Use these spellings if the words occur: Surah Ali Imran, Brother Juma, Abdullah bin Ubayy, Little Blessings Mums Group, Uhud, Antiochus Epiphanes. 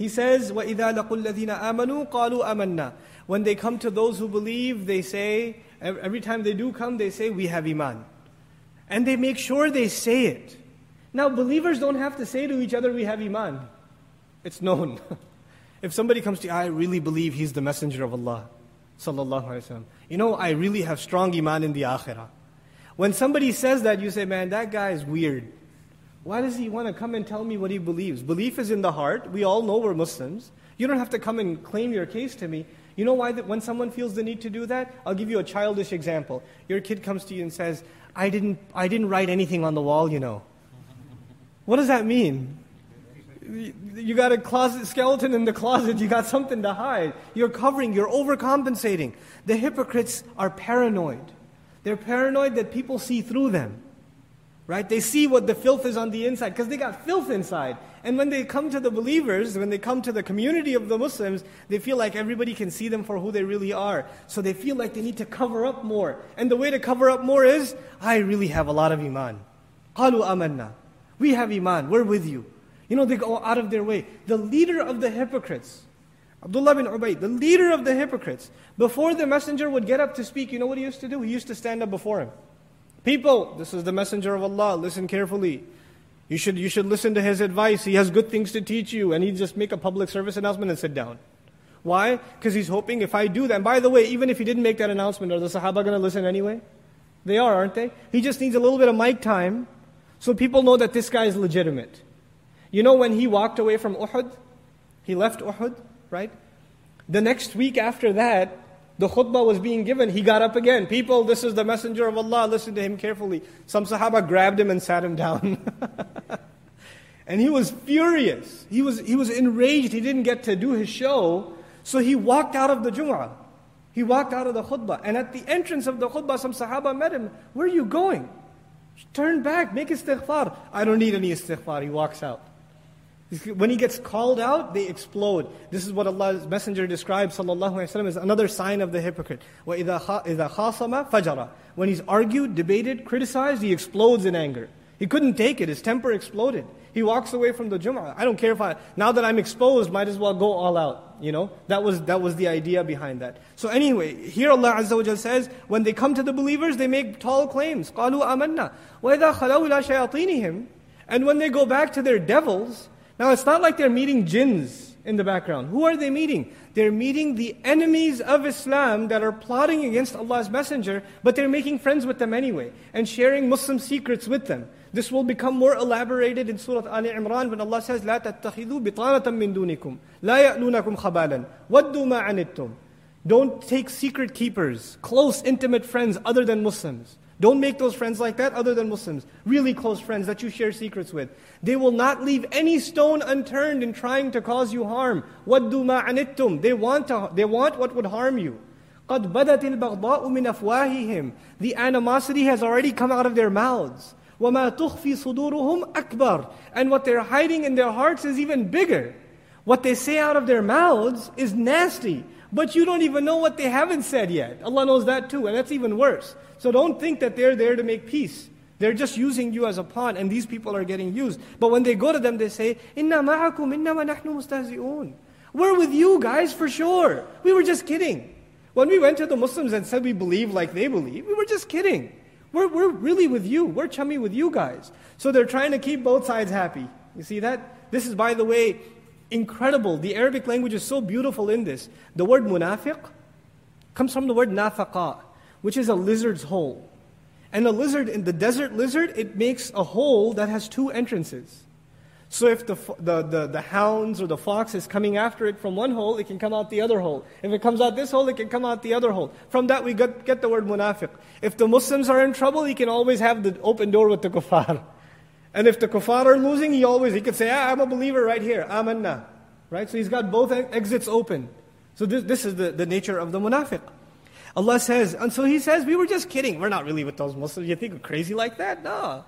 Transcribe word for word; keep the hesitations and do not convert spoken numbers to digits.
He says, وَإِذَا لَقُوا الَّذِينَ آمَنُوا قَالُوا آمَنَّا. When they come to those who believe, they say, every time they do come, they say, we have iman. And they make sure they say it. Now believers don't have to say to each other, we have iman. It's known. If somebody comes to you, I really believe he's the messenger of Allah, sallallahu alaihi wasallam. You know, I really have strong iman in the akhirah. When somebody says that, you say, man, that guy is weird. Why does he want to come and tell me what he believes? Belief is in the heart. We all know we're Muslims. You don't have to come and claim your case to me. You know why? That when someone feels the need to do that, I'll give you a childish example. Your kid comes to you and says, I didn't, I didn't write anything on the wall, you know. What does that mean? You got a closet skeleton in the closet. You got something to hide. You're covering. You're overcompensating. The hypocrites are paranoid. They're paranoid that people see through them. Right? They see what the filth is on the inside, because they got filth inside. And when they come to the believers, when they come to the community of the Muslims, they feel like everybody can see them for who they really are. So they feel like they need to cover up more. And the way to cover up more is, I really have a lot of iman. قَالُوا آمَنَّا. We have iman. We're with you. You know, they go out of their way. The leader of the hypocrites, Abdullah bin Ubayy, the leader of the hypocrites, before the messenger would get up to speak, you know what he used to do? He used to stand up before him. People, this is the messenger of Allah, listen carefully. You should, you should listen to his advice. He has good things to teach you. And he'd just make a public service announcement and sit down. Why? Because he's hoping if I do that, and by the way, even if he didn't make that announcement, are the Sahaba going to listen anyway? They are, aren't they? He just needs a little bit of mic time so people know that this guy is legitimate. You know, when he walked away from Uhud, he left Uhud, right? The next week after that, the khutbah was being given, he got up again. People, this is the messenger of Allah, listen to him carefully. Some Sahaba grabbed him and sat him down. And he was furious. He was, he was enraged. He didn't get to do his show. So he walked out of the Jum'ah. He walked out of the khutbah. And at the entrance of the khutbah, some Sahaba met him. Where are you going? Turn back, make istighfar. I don't need any istighfar. He walks out. When he gets called out, they explode. This is what Allah's Messenger describes, sallallahu alaihi wasallam, as another sign of the hypocrite. وَإِذَا خَاصَمَ فَجَرَ. When he's argued, debated, criticized, he explodes in anger. He couldn't take it. His temper exploded. He walks away from the Jum'ah. I don't care if I, now that I'm exposed, might as well go all out. You know, that was, that was the idea behind that. So anyway, here Allah Azza wa Jal says, when they come to the believers, they make tall claims. قَالُوا آمَنَّا وَإِذَا خَلَوْا إِلَى شَيَاطِينِهِمْ. And when they go back to their devils, now it's not like they're meeting jinns in the background. Who are they meeting? They're meeting the enemies of Islam that are plotting against Allah's Messenger, but they're making friends with them anyway and sharing Muslim secrets with them. This will become more elaborated in Surah Ali Imran when Allah says, لَا تَتَّخِذُوا بِطَانَةً مِّن دُونِكُمْ لَا يَأْلُونَكُمْ خَبَالًا وَدُّوا مَا عَنِتُّمْ. Don't take secret keepers, close, intimate friends other than Muslims. Don't make those friends like that other than Muslims. Really close friends that you share secrets with. They will not leave any stone unturned in trying to cause you harm. وَدُّوا مَا عَنِتُّمْ. They want to, they want what would harm you. قَدْ بَدَتِ الْبَغْضَاءُ مِنْ أَفْوَاهِهِمْ. The animosity has already come out of their mouths. وَمَا تُخْفِي صُدُورُهُمْ أَكْبَرُ. And what they're hiding in their hearts is even bigger. What they say out of their mouths is nasty. But you don't even know what they haven't said yet. Allah knows that too, and that's even worse. So don't think that they're there to make peace. They're just using you as a pawn, and these people are getting used. But when they go to them, they say, "Inna ma'akum, inna ma nahnu mustahzi'un." We're with you guys for sure. We were just kidding. When we went to the Muslims and said we believe like they believe, we were just kidding. We're, we're really with you. We're chummy with you guys. So they're trying to keep both sides happy. You see that? This is, by the way, incredible. The Arabic language is so beautiful in this. The word munafiq comes from the word nafaqa, which is a lizard's hole. And a lizard, in the desert lizard, it makes a hole that has two entrances. So if the, the, the, the hounds or the fox is coming after it from one hole, it can come out the other hole. If it comes out this hole, it can come out the other hole. From that we get, get the word munafiq. If the Muslims are in trouble, he can always have the open door with the kuffar. And if the kuffar are losing, he always, he could say, ah, I'm a believer right here, amanna. Right? So he's got both exits open. So this, this is the, the nature of the munafiq. Allah says, and so he says, we were just kidding. We're not really with those Muslims. You think we're crazy like that? No.